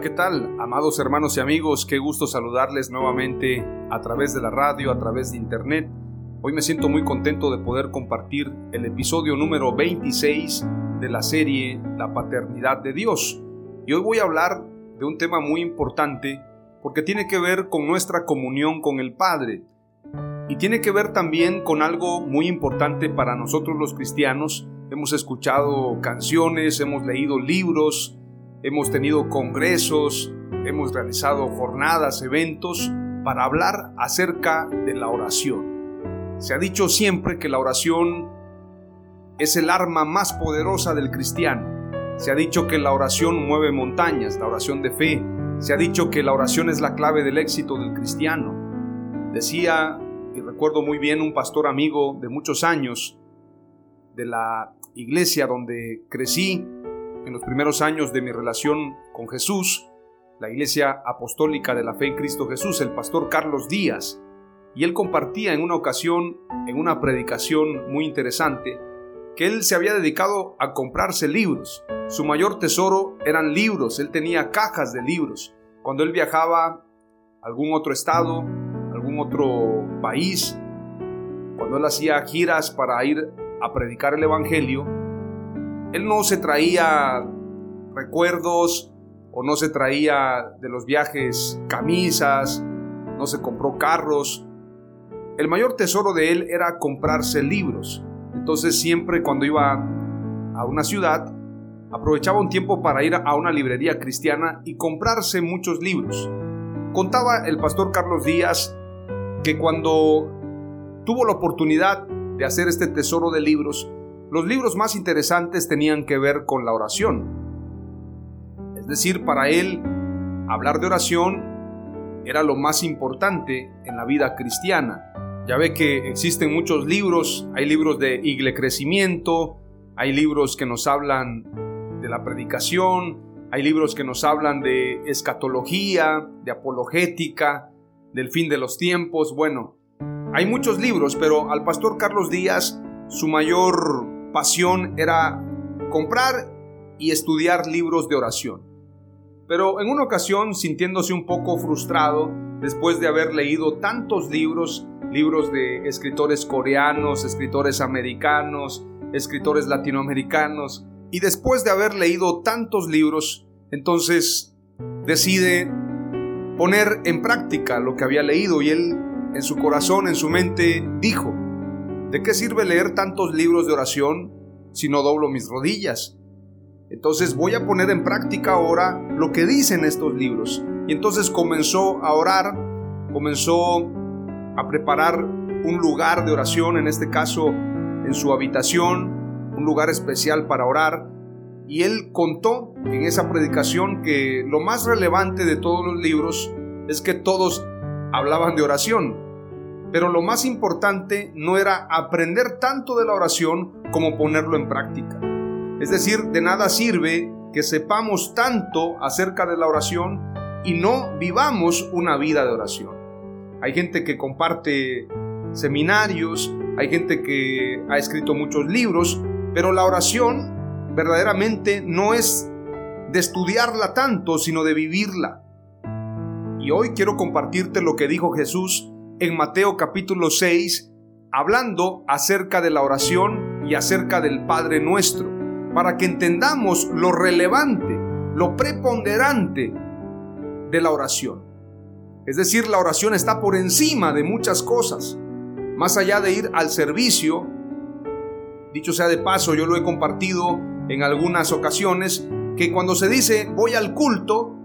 ¿Qué tal, amados hermanos y amigos? Qué gusto saludarles nuevamente a través de la radio, a través de internet. Hoy me siento muy contento de poder compartir el episodio número 26 de la serie La Paternidad de Dios. Y hoy voy a hablar de un tema muy importante porque tiene que ver con nuestra comunión con el Padre. Y tiene que ver también con algo muy importante para nosotros los cristianos. Hemos escuchado canciones, hemos leído libros, hemos tenido congresos, hemos realizado jornadas, eventos para hablar acerca de la oración. Se ha dicho siempre que la oración es el arma más poderosa del cristiano. Se ha dicho que la oración mueve montañas, la oración de fe. Se ha dicho que la oración es la clave del éxito del cristiano. Decía, y recuerdo muy bien, un pastor amigo de muchos años de la iglesia donde crecí, en los primeros años de mi relación con Jesús, la Iglesia Apostólica de la Fe en Cristo Jesús, el pastor Carlos Díaz, y él compartía en una ocasión, en una predicación muy interesante, que él se había dedicado a comprarse libros. Su mayor tesoro eran libros, él tenía cajas de libros. Cuando él viajaba a algún otro estado, a algún otro país, cuando él hacía giras para ir a predicar el Evangelio, él no se traía recuerdos o no se traía de los viajes camisas, no se compró carros. El mayor tesoro de él era comprarse libros. Entonces siempre cuando iba a una ciudad, aprovechaba un tiempo para ir a una librería cristiana y comprarse muchos libros. Contaba el pastor Carlos Díaz que cuando tuvo la oportunidad de hacer este tesoro de libros, los libros más interesantes tenían que ver con la oración. Es decir, para él, hablar de oración era lo más importante en la vida cristiana. Ya ve que existen muchos libros, hay libros de iglecrecimiento, hay libros que nos hablan de la predicación, hay libros que nos hablan de escatología, de apologética, del fin de los tiempos. Bueno, hay muchos libros, pero al pastor Carlos Díaz, su mayor pasión era comprar y estudiar libros de oración. Pero en una ocasión, sintiéndose un poco frustrado después de haber leído tantos libros de escritores coreanos, escritores americanos, escritores latinoamericanos, y después de haber leído tantos libros, entonces decide poner en práctica lo que había leído, y él en su corazón, en su mente, dijo: ¿de qué sirve leer tantos libros de oración si no doblo mis rodillas? Entonces voy a poner en práctica ahora lo que dicen estos libros. Y entonces comenzó a orar, comenzó a preparar un lugar de oración, en este caso en su habitación, un lugar especial para orar. Y él contó en esa predicación que lo más relevante de todos los libros es que todos hablaban de oración. Pero lo más importante no era aprender tanto de la oración como ponerlo en práctica. Es decir, de nada sirve que sepamos tanto acerca de la oración y no vivamos una vida de oración. Hay gente que comparte seminarios, hay gente que ha escrito muchos libros, pero la oración verdaderamente no es de estudiarla tanto, sino de vivirla. Y hoy quiero compartirte lo que dijo Jesús en Mateo capítulo 6, hablando acerca de la oración y acerca del Padre Nuestro, para que entendamos lo relevante, lo preponderante de la oración. Es decir, la oración está por encima de muchas cosas, más allá de ir al servicio. Dicho sea de paso, yo lo he compartido en algunas ocasiones, que cuando se dice voy al culto,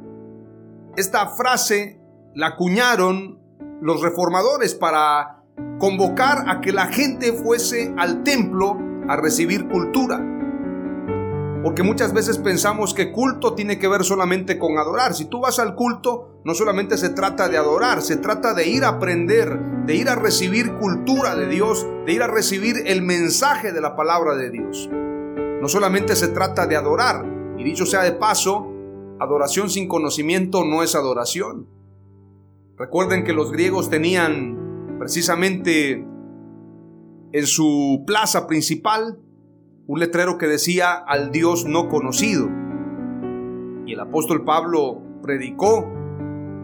esta frase la acuñaron los reformadores para convocar a que la gente fuese al templo a recibir cultura. Porque muchas veces pensamos que culto tiene que ver solamente con adorar. Si tú vas al culto, no solamente se trata de adorar, se trata de ir a aprender, de ir a recibir cultura de Dios, de ir a recibir el mensaje de la palabra de Dios. No solamente se trata de adorar. Y dicho sea de paso, adoración sin conocimiento no es adoración. Recuerden que los griegos tenían precisamente en su plaza principal un letrero que decía al Dios no conocido. Y el apóstol Pablo predicó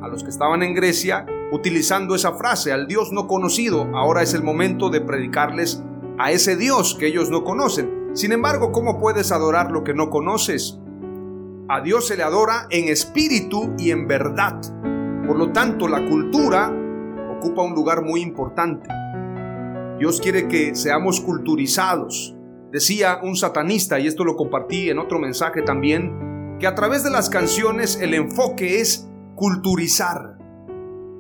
a los que estaban en Grecia utilizando esa frase, al Dios no conocido. Ahora es el momento de predicarles a ese Dios que ellos no conocen. Sin embargo, ¿cómo puedes adorar lo que no conoces? A Dios se le adora en espíritu y en verdad. Por lo tanto, la cultura ocupa un lugar muy importante. Dios quiere que seamos culturizados. Decía un satanista, y esto lo compartí en otro mensaje también, que a través de las canciones el enfoque es culturizar.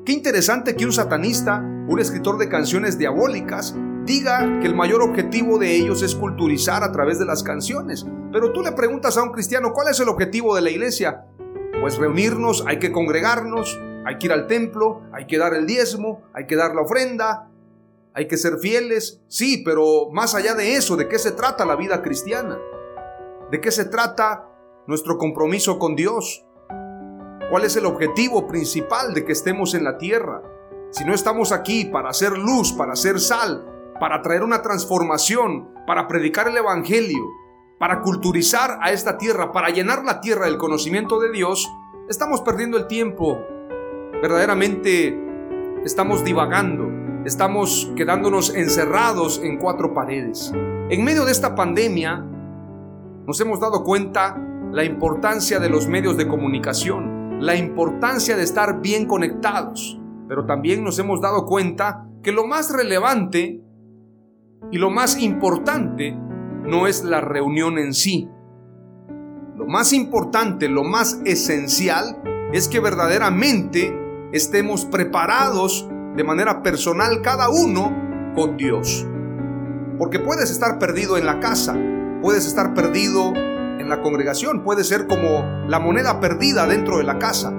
Qué interesante que un satanista, un escritor de canciones diabólicas, diga que el mayor objetivo de ellos es culturizar a través de las canciones. Pero tú le preguntas a un cristiano, ¿cuál es el objetivo de la iglesia? Pues reunirnos, hay que congregarnos, hay que ir al templo, hay que dar el diezmo, hay que dar la ofrenda. Hay que ser fieles, sí, pero más allá de eso, ¿de qué se trata la vida cristiana? ¿De qué se trata nuestro compromiso con Dios? ¿Cuál es el objetivo principal de que estemos en la tierra? Si no estamos aquí para hacer luz, para hacer sal, para traer una transformación, para predicar el evangelio, para culturizar a esta tierra, para llenar la tierra del conocimiento de Dios, estamos perdiendo el tiempo. Verdaderamente estamos divagando. Estamos quedándonos encerrados en cuatro paredes. En medio de esta pandemia, nos hemos dado cuenta la importancia de los medios de comunicación, la importancia de estar bien conectados, pero también nos hemos dado cuenta que lo más relevante y lo más importante no es la reunión en sí. Lo más importante, lo más esencial, es que verdaderamente estemos preparados de manera personal cada uno con Dios. Porque puedes estar perdido en la casa, puedes estar perdido en la congregación, puedes ser como la moneda perdida dentro de la casa.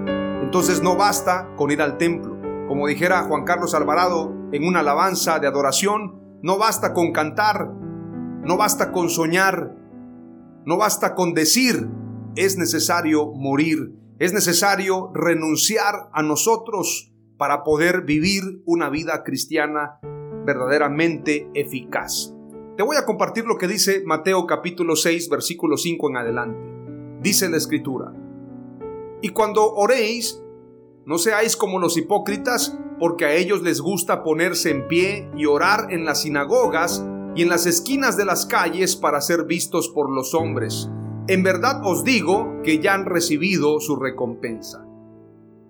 Entonces no basta con ir al templo. Como dijera Juan Carlos Alvarado en una alabanza de adoración, no basta con cantar, no basta con soñar, no basta con decir. Es necesario morir, es necesario renunciar a nosotros para poder vivir una vida cristiana verdaderamente eficaz. Te voy a compartir lo que dice Mateo capítulo 6, versículo 5 en adelante. Dice la Escritura: y cuando oréis, no seáis como los hipócritas, porque a ellos les gusta ponerse en pie y orar en las sinagogas y en las esquinas de las calles para ser vistos por los hombres. En verdad os digo que ya han recibido su recompensa.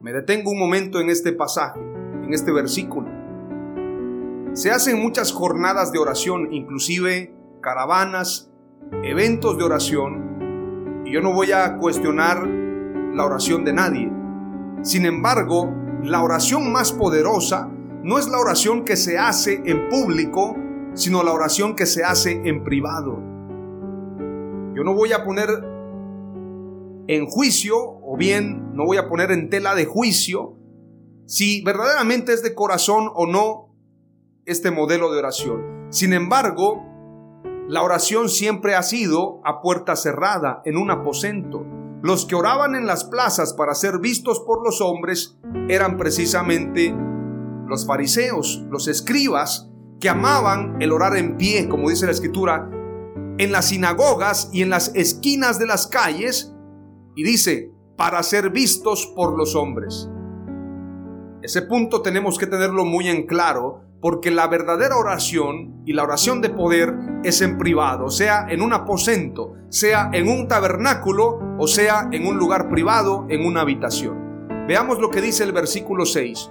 Me detengo un momento en este pasaje, en este versículo. Se hacen muchas jornadas de oración, inclusive caravanas, eventos de oración, y yo no voy a cuestionar la oración de nadie. Sin embargo, la oración más poderosa no es la oración que se hace en público, sino la oración que se hace en privado. Yo no voy a poner en juicio, o bien no voy a poner en tela de juicio si verdaderamente es de corazón o no este modelo de oración. Sin embargo, la oración siempre ha sido a puerta cerrada, en un aposento. Los que oraban en las plazas para ser vistos por los hombres eran precisamente los fariseos, los escribas, que amaban el orar en pie, como dice la Escritura, en las sinagogas y en las esquinas de las calles, Y dice, para ser vistos por los hombres. Ese punto tenemos que tenerlo muy en claro, porque la verdadera oración y la oración de poder es en privado, sea en un aposento, sea en un tabernáculo o sea en un lugar privado, en una habitación. Veamos lo que dice el versículo 6.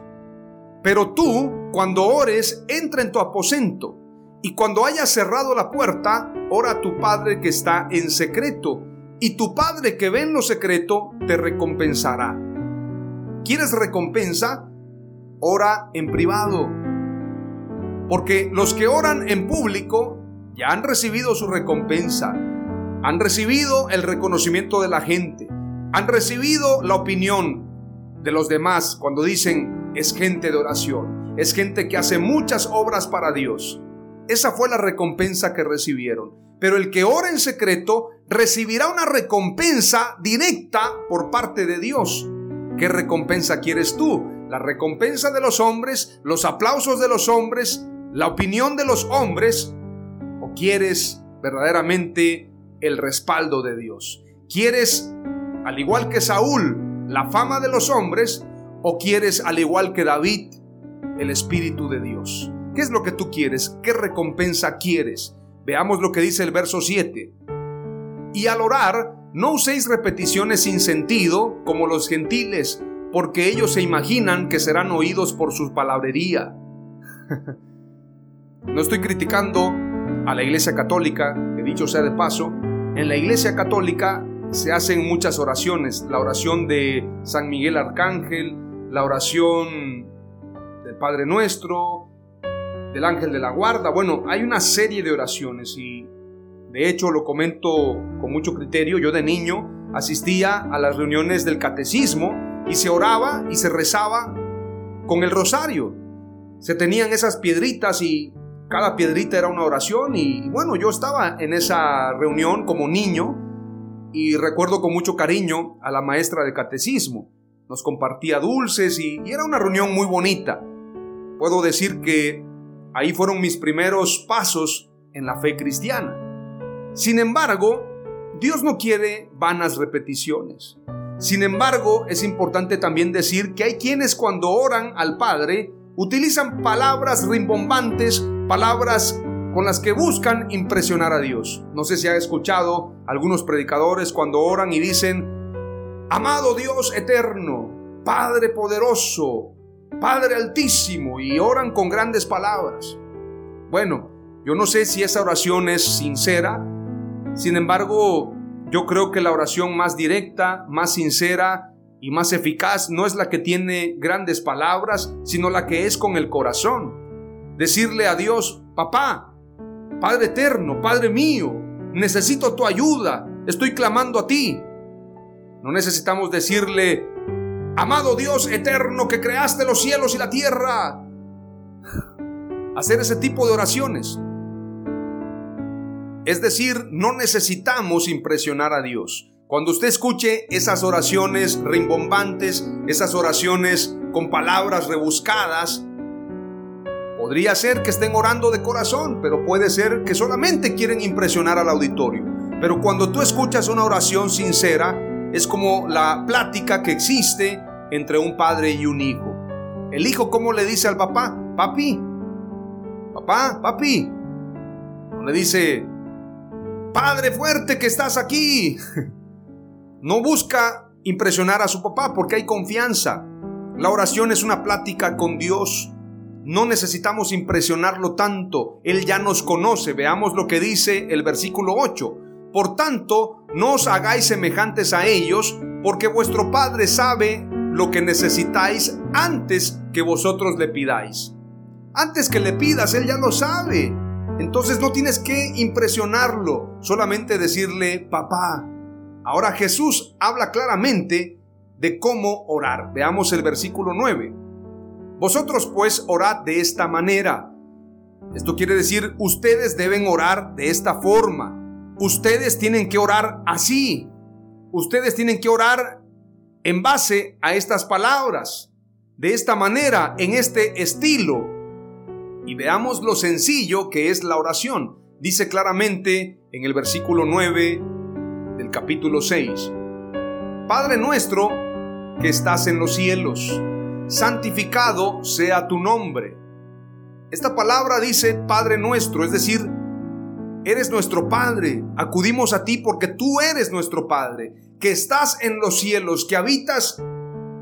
Pero tú, cuando ores, entra en tu aposento, y cuando hayas cerrado la puerta, ora a tu Padre que está en secreto, y tu Padre que ve en lo secreto te recompensará. ¿Quieres recompensa? Ora en privado. Porque los que oran en público ya han recibido su recompensa. Han recibido el reconocimiento de la gente. Han recibido la opinión de los demás cuando dicen, es gente de oración. Es gente que hace muchas obras para Dios. Esa fue la recompensa que recibieron. Pero el que ora en secreto recibirá una recompensa directa por parte de Dios. ¿Qué recompensa quieres tú? La recompensa de los hombres, los aplausos de los hombres, la opinión de los hombres, o quieres verdaderamente el respaldo de Dios. ¿Quieres, al igual que Saúl, la fama de los hombres, o quieres, al igual que David, el Espíritu de Dios? ¿Qué es lo que tú quieres? ¿Qué recompensa quieres? Veamos lo que dice el verso 7. Y al orar, no uséis repeticiones sin sentido como los gentiles, porque ellos se imaginan que serán oídos por su palabrería. No estoy criticando a la iglesia católica, que dicho sea de paso, en la iglesia católica se hacen muchas oraciones, la oración de San Miguel Arcángel, la oración del Padre Nuestro, del Ángel de la Guarda. Bueno, hay una serie de oraciones y de hecho, lo comento con mucho criterio. Yo de niño asistía a las reuniones del catecismo y se oraba y se rezaba con el rosario. Se tenían esas piedritas y cada piedrita era una oración y bueno, yo estaba en esa reunión como niño y recuerdo con mucho cariño a la maestra del catecismo. Nos compartía dulces y era una reunión muy bonita. Puedo decir que ahí fueron mis primeros pasos en la fe cristiana. Sin embargo, Dios no quiere vanas repeticiones. Sin embargo, es importante también decir que hay quienes cuando oran al Padre utilizan palabras rimbombantes, palabras con las que buscan impresionar a Dios. No sé si ha escuchado algunos predicadores cuando oran y dicen, amado Dios eterno, Padre poderoso, Padre altísimo, y oran con grandes palabras. Bueno, yo no sé si esa oración es sincera. Sin embargo, yo creo que la oración más directa, más sincera y más eficaz no es la que tiene grandes palabras, sino la que es con el corazón. Decirle a Dios, papá, Padre eterno, Padre mío, necesito tu ayuda, estoy clamando a ti. No necesitamos decirle, amado Dios eterno que creaste los cielos y la tierra. Hacer ese tipo de oraciones. Es decir, no necesitamos impresionar a Dios. Cuando usted escuche esas oraciones rimbombantes, esas oraciones con palabras rebuscadas, podría ser que estén orando de corazón, pero puede ser que solamente quieren impresionar al auditorio. Pero cuando tú escuchas una oración sincera, es como la plática que existe entre un padre y un hijo. El hijo, ¿cómo le dice al papá? Papi, papá, papi. No le dice, Padre fuerte que estás aquí. No busca impresionar a su papá porque hay confianza. La oración es una plática con Dios. No necesitamos impresionarlo tanto. Él ya nos conoce. Veamos lo que dice el versículo 8. Por tanto, no os hagáis semejantes a ellos, porque vuestro Padre sabe lo que necesitáis antes que vosotros le pidáis. Antes que le pidas, Él ya lo sabe. Entonces no tienes que impresionarlo, solamente decirle, papá. Ahora Jesús habla claramente de cómo orar. Veamos el versículo 9. Vosotros pues orad de esta manera. Esto quiere decir, ustedes deben orar de esta forma. Ustedes tienen que orar así. Ustedes tienen que orar en base a estas palabras. De esta manera, en este estilo. Y veamos lo sencillo que es la oración. Dice claramente en el versículo 9 del capítulo 6. Padre nuestro que estás en los cielos, santificado sea tu nombre. Esta palabra dice Padre nuestro, es decir, eres nuestro Padre. Acudimos a ti porque tú eres nuestro Padre, que estás en los cielos, que habitas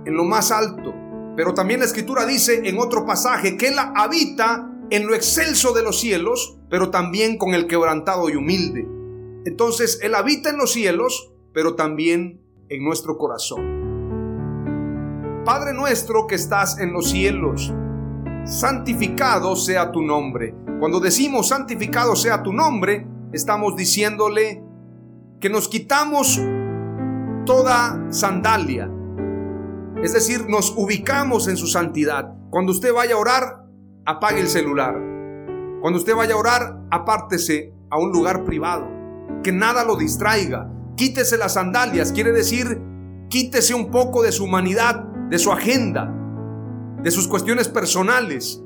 en lo más alto. Pero también la Escritura dice en otro pasaje que Él habita en lo excelso de los cielos, pero también con el quebrantado y humilde. Entonces, Él habita en los cielos, pero también en nuestro corazón. Padre nuestro que estás en los cielos, santificado sea tu nombre. Cuando decimos santificado sea tu nombre, estamos diciéndole que nos quitamos toda sandalia. Es decir, nos ubicamos en su santidad. Cuando usted vaya a orar, apague el celular. Cuando usted vaya a orar, apártese a un lugar privado, que nada lo distraiga. Quítese las sandalias, quiere decir, quítese un poco de su humanidad, de su agenda, de sus cuestiones personales.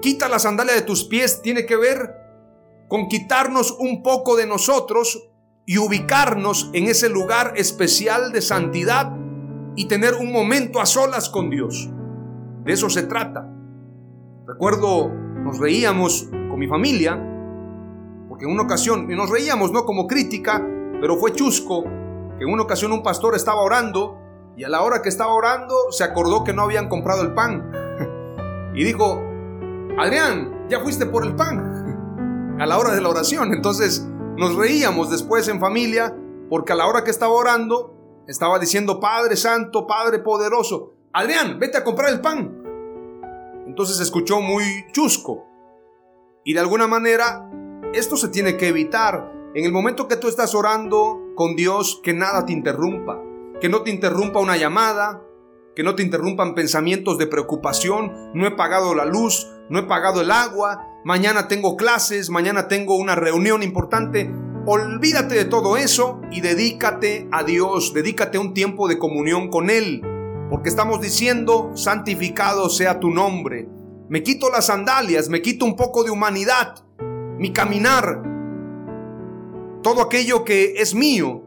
Quita la sandalia de tus pies, tiene que ver con quitarnos un poco de nosotros y ubicarnos en ese lugar especial de santidad y tener un momento a solas con Dios. De eso se trata. Recuerdo, nos reíamos con mi familia, porque en una ocasión, nos reíamos no como crítica, pero fue chusco, que en una ocasión un pastor estaba orando, y a la hora que estaba orando, se acordó que no habían comprado el pan. Y dijo, Adrián, ¿ya fuiste por el pan? A la hora de la oración. Entonces, nos reíamos después en familia, porque a la hora que estaba orando, estaba diciendo, Padre Santo, Padre Poderoso, Adrián, vete a comprar el pan. Entonces se escuchó muy chusco. Y de alguna manera, esto se tiene que evitar. En el momento que tú estás orando con Dios, que nada te interrumpa. Que no te interrumpa una llamada, que no te interrumpan pensamientos de preocupación. No he pagado la luz, no he pagado el agua, mañana tengo clases, mañana tengo una reunión importante. Olvídate de todo eso y dedícate a Dios, dedícate a un tiempo de comunión con Él, porque estamos diciendo, santificado sea tu nombre. Me quito las sandalias, me quito un poco de humanidad, mi caminar, todo aquello que es mío,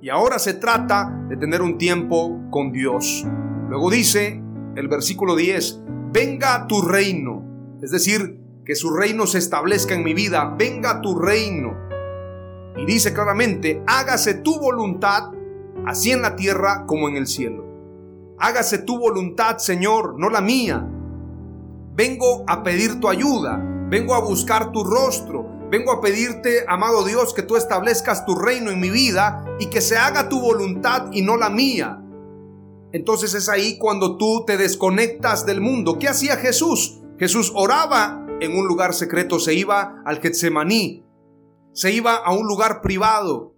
y ahora se trata de tener un tiempo con Dios. Luego dice el versículo 10, venga tu reino, es decir, que su reino se establezca en mi vida, venga tu reino. Y dice claramente, hágase tu voluntad, así en la tierra como en el cielo. Hágase tu voluntad, Señor, no la mía. Vengo a pedir tu ayuda, vengo a buscar tu rostro, vengo a pedirte, amado Dios, que tú establezcas tu reino en mi vida y que se haga tu voluntad y no la mía. Entonces es ahí cuando tú te desconectas del mundo. ¿Qué hacía Jesús? Jesús oraba en un lugar secreto, se iba al Getsemaní. Se iba a un lugar privado.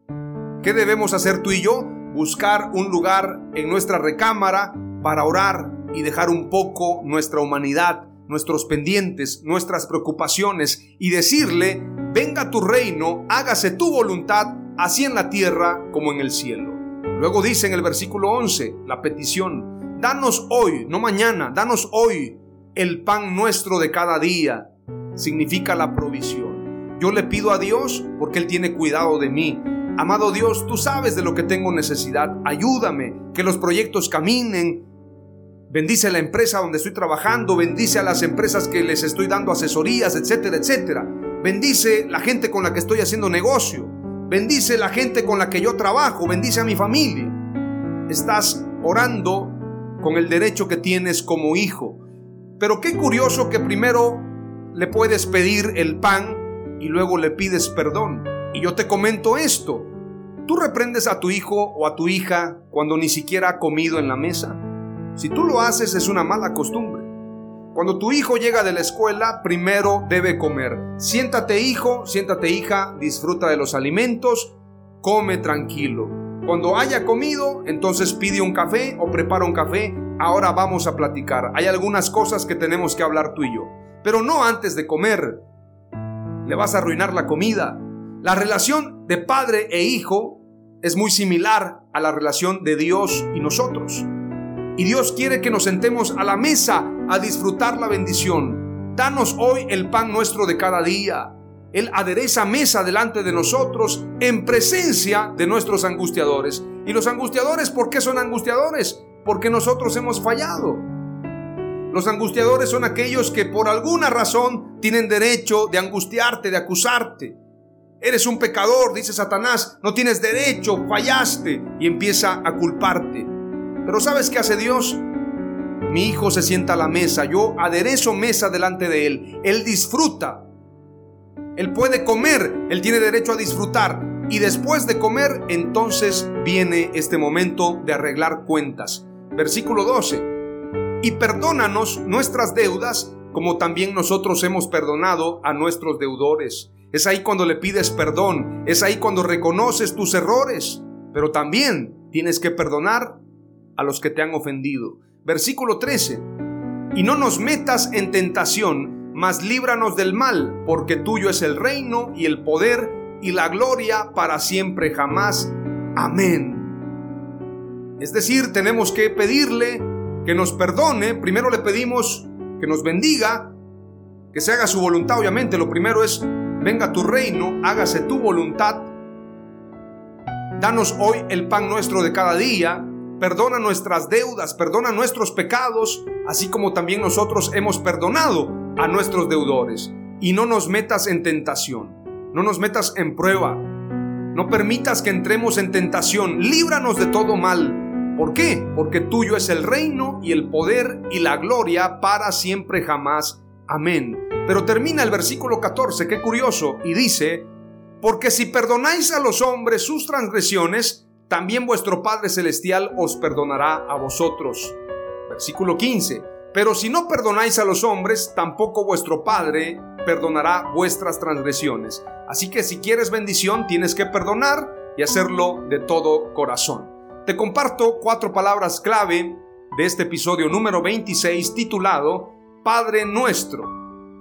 ¿Qué debemos hacer tú y yo? Buscar un lugar en nuestra recámara para orar y dejar un poco nuestra humanidad, nuestros pendientes, nuestras preocupaciones y decirle, venga tu reino, hágase tu voluntad, así en la tierra como en el cielo. Luego dice en el versículo 11, la petición, danos hoy, no mañana, danos hoy el pan nuestro de cada día. Significa la provisión. Yo le pido a Dios porque Él tiene cuidado de mí. Amado Dios, tú sabes de lo que tengo necesidad. Ayúdame, que los proyectos caminen. Bendice la empresa donde estoy trabajando. Bendice a las empresas que les estoy dando asesorías, etcétera, etcétera. Bendice la gente con la que estoy haciendo negocio. Bendice la gente con la que yo trabajo. Bendice a mi familia. Estás orando con el derecho que tienes como hijo. Pero qué curioso que primero le puedes pedir el pan y luego le pides perdón. Y yo te comento esto, tú reprendes a tu hijo o a tu hija cuando ni siquiera ha comido en la mesa. Si tú lo haces, es una mala costumbre. Cuando tu hijo llega de la escuela, primero debe comer. Siéntate, hijo, siéntate, hija, disfruta de los alimentos, come tranquilo. Cuando haya comido, entonces pide un café o prepara un café. Ahora vamos a platicar, hay algunas cosas que tenemos que hablar tú y yo, pero no antes de comer. Le vas a arruinar la comida. La relación de padre e hijo es muy similar a la relación de Dios y nosotros. Y Dios quiere que nos sentemos a la mesa a disfrutar la bendición. Danos hoy el pan nuestro de cada día. Él adereza mesa delante de nosotros en presencia de nuestros angustiadores. Y los angustiadores, ¿por qué son angustiadores? Porque nosotros hemos fallado. Los angustiadores son aquellos que por alguna razón tienen derecho de angustiarte, de acusarte. Eres un pecador, dice Satanás, no tienes derecho, fallaste, y empieza a culparte. Pero ¿sabes qué hace Dios? Mi hijo se sienta a la mesa, yo aderezo mesa delante de él. Él disfruta, él puede comer, él tiene derecho a disfrutar. Y después de comer, entonces viene este momento de arreglar cuentas. Versículo 12. Y perdónanos nuestras deudas, como también nosotros hemos perdonado a nuestros deudores. Es ahí cuando le pides perdón, es ahí cuando reconoces tus errores, pero también tienes que perdonar a los que te han ofendido. Versículo 13. Y no nos metas en tentación, mas líbranos del mal, porque tuyo es el reino y el poder y la gloria para siempre jamás. Amén. Es decir, tenemos que pedirle que nos perdone. Primero le pedimos que nos bendiga, que se haga su voluntad. Obviamente, lo primero es: venga tu reino, hágase tu voluntad. Danos hoy el pan nuestro de cada día. Perdona nuestras deudas, perdona nuestros pecados, así como también nosotros hemos perdonado a nuestros deudores. Y no nos metas en tentación, no nos metas en prueba, no permitas que entremos en tentación. Líbranos de todo mal. ¿Por qué? Porque tuyo es el reino y el poder y la gloria para siempre jamás. Amén. Pero termina el versículo 14, qué curioso, y dice: porque si perdonáis a los hombres sus transgresiones, también vuestro Padre Celestial os perdonará a vosotros. Versículo 15. Pero si no perdonáis a los hombres, tampoco vuestro Padre perdonará vuestras transgresiones. Así que si quieres bendición, tienes que perdonar y hacerlo de todo corazón. Te comparto 4 palabras clave de este episodio número 26, titulado Padre Nuestro.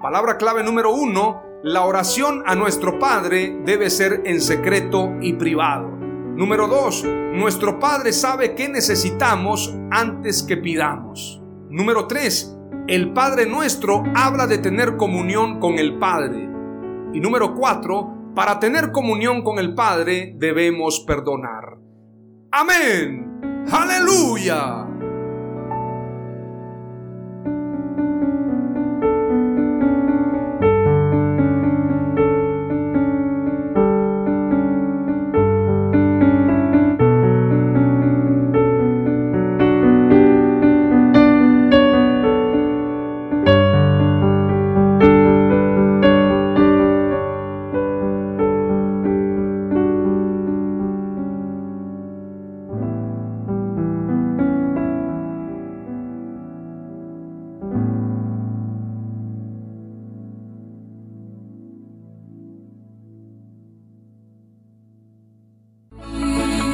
Palabra clave número 1, la oración a nuestro Padre debe ser en secreto y privado. Número 2, nuestro Padre sabe qué necesitamos antes que pidamos. Número 3, el Padre Nuestro habla de tener comunión con el Padre. Y número 4, para tener comunión con el Padre debemos perdonar. ¡Amén! ¡Aleluya!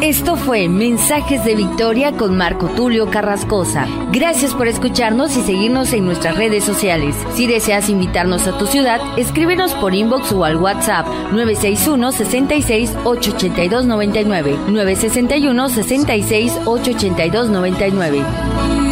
Esto fue Mensajes de Victoria con Marco Tulio Carrascosa. Gracias por escucharnos y seguirnos en nuestras redes sociales. Si deseas invitarnos a tu ciudad, escríbenos por inbox o al WhatsApp 961-66-882-99, 961-66-882-99.